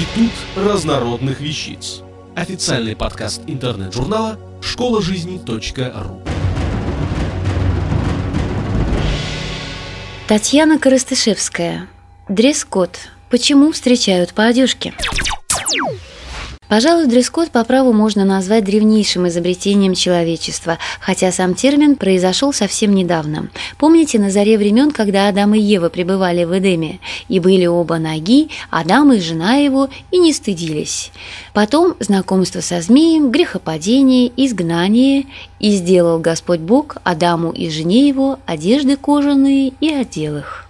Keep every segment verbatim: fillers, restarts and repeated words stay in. Институт разнородных вещиц. Официальный подкаст интернет-журнала «Школа жизни.ру». Татьяна Коростышевская. Дресс-код. Почему встречают по одежке? Пожалуй, дресс-код по праву можно назвать древнейшим изобретением человечества, хотя сам термин произошел совсем недавно. Помните, на заре времен, когда Адам и Ева пребывали в Эдеме, и были оба наги, Адам и жена его, и не стыдились. Потом знакомство со змеем, грехопадение, изгнание, и сделал Господь Бог Адаму и жене его одежды кожаные и одел их.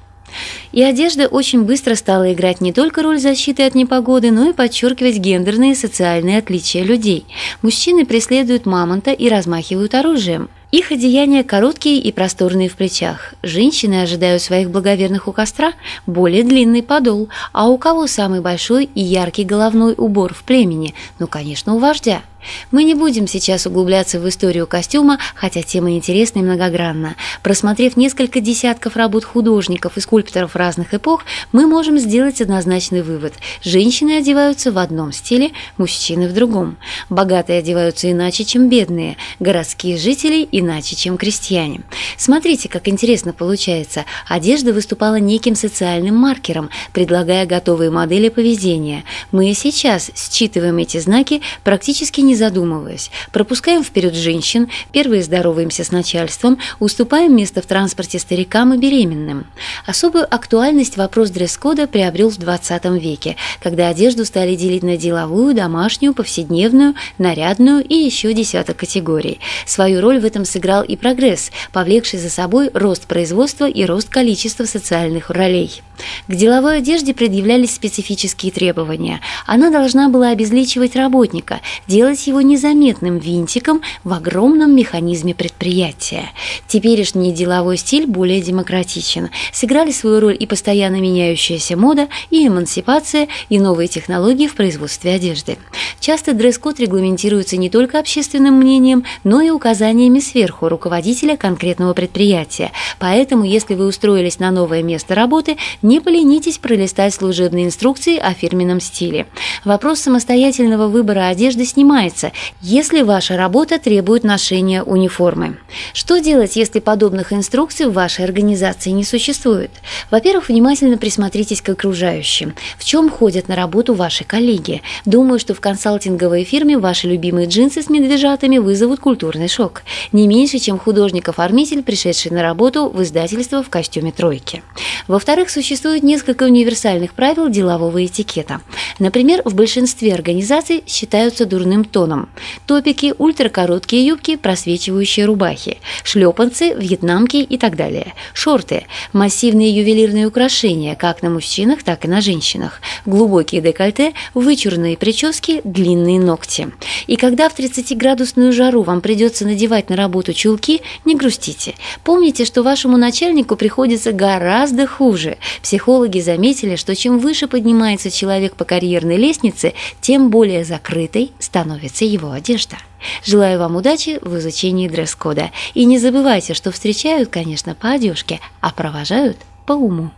И одежда очень быстро стала играть не только роль защиты от непогоды, но и подчеркивать гендерные и социальные отличия людей. Мужчины преследуют мамонта и размахивают оружием. Их одеяния короткие и просторные в плечах. Женщины ожидают своих благоверных у костра более длинный подол. А у кого самый большой и яркий головной убор в племени? Ну, конечно, у вождя. Мы не будем сейчас углубляться в историю костюма, хотя тема интересна и многогранна. Просмотрев несколько десятков работ художников и скульпторов разных эпох, мы можем сделать однозначный вывод. Женщины одеваются в одном стиле, мужчины в другом. Богатые одеваются иначе, чем бедные. Городские жители иначе, чем крестьяне. Смотрите, как интересно получается. Одежда выступала неким социальным маркером, предлагая готовые модели поведения. Мы и сейчас считываем эти знаки практически не не задумываясь, пропускаем вперед женщин, первые здороваемся с начальством, уступаем место в транспорте старикам и беременным. Особую актуальность вопрос дресс-кода приобрел в двадцатом веке, когда одежду стали делить на деловую, домашнюю, повседневную, нарядную и еще десяток категорий. Свою роль в этом сыграл и прогресс, повлекший за собой рост производства и рост количества социальных ролей. К деловой одежде предъявлялись специфические требования. Она должна была обезличивать работника, делать его незаметным винтиком в огромном механизме предприятия. Теперешний деловой стиль более демократичен. Сыграли свою роль и постоянно меняющаяся мода, и эмансипация, и новые технологии в производстве одежды. Часто дресс-код регламентируется не только общественным мнением, но и указаниями сверху руководителя конкретного предприятия. Поэтому, если вы устроились на новое место работы, не поленитесь пролистать служебные инструкции о фирменном стиле. Вопрос самостоятельного выбора одежды снимается, если ваша работа требует ношения униформы. Что делать, если подобных инструкций в вашей организации не существует? Во-первых, внимательно присмотритесь к окружающим. В чем ходят на работу ваши коллеги? Думаю, что в консалтинговой фирме ваши любимые джинсы с медвежатами вызовут культурный шок. Не меньше, чем художник-оформитель, пришедший на работу в издательство в костюме тройки. Во-вторых, существует несколько универсальных правил делового этикета. Например, в большинстве организаций считаются дурным тоном топики, ультракороткие юбки, просвечивающие рубахи, шлепанцы, вьетнамки и так далее, шорты, массивные ювелирные украшения, как на мужчинах, так и на женщинах, глубокие декольте, вычурные прически, длинные ногти. И когда в тридцатиградусную жару вам придется надевать на работу чулки, не грустите. Помните, что вашему начальнику приходится гораздо хуже. Психологи заметили, что чем выше поднимается человек по карьерной лестнице, тем более закрытой становится его одежда. Желаю вам удачи в изучении дресс-кода. И не забывайте, что встречают, конечно, по одежке, а провожают по уму.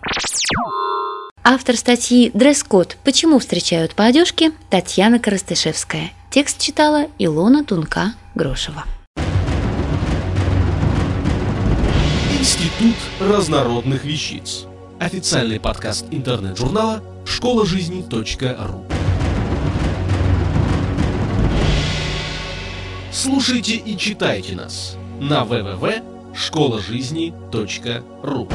Автор статьи «Дресс-код. Почему встречают по одежке» Татьяна Коростышевская. Текст читала Илона Тунка-Грошева. Институт разнородных вещиц. Официальный подкаст интернет-журнала «Школа жизни.ру». Слушайте и читайте нас на дабл ю дабл ю дабл ю точка школа жизни точка ру.